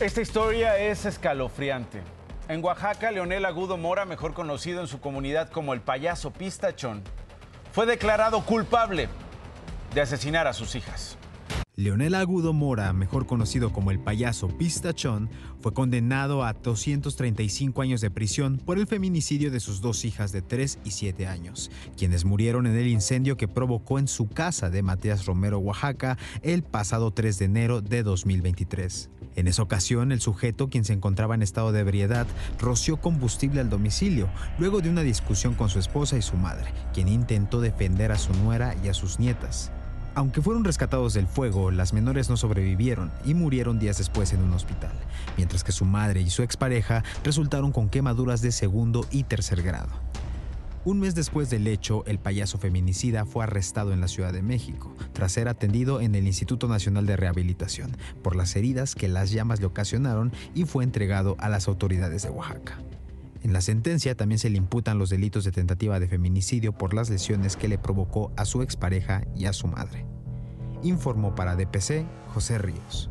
Esta historia es escalofriante. En Oaxaca, Leonel Agudo Mora, mejor conocido en su comunidad como el Payaso Pistachón, fue declarado culpable de asesinar a sus hijas. Leonel Agudo Mora, mejor conocido como el Payaso Pistachón, fue condenado a 235 años de prisión por el feminicidio de sus dos hijas de 3 y 7 años, quienes murieron en el incendio que provocó en su casa de Matías Romero, Oaxaca, el pasado 3 de enero de 2023. En esa ocasión, el sujeto, quien se encontraba en estado de ebriedad, roció combustible al domicilio, luego de una discusión con su esposa y su madre, quien intentó defender a su nuera y a sus nietas. Aunque fueron rescatados del fuego, las menores no sobrevivieron y murieron días después en un hospital, mientras que su madre y su expareja resultaron con quemaduras de segundo y tercer grado. Un mes después del hecho, el payaso feminicida fue arrestado en la Ciudad de México, tras ser atendido en el Instituto Nacional de Rehabilitación por las heridas que las llamas le ocasionaron y fue entregado a las autoridades de Oaxaca. En la sentencia también se le imputan los delitos de tentativa de feminicidio por las lesiones que le provocó a su expareja y a su madre. Informó para DPC José Ríos.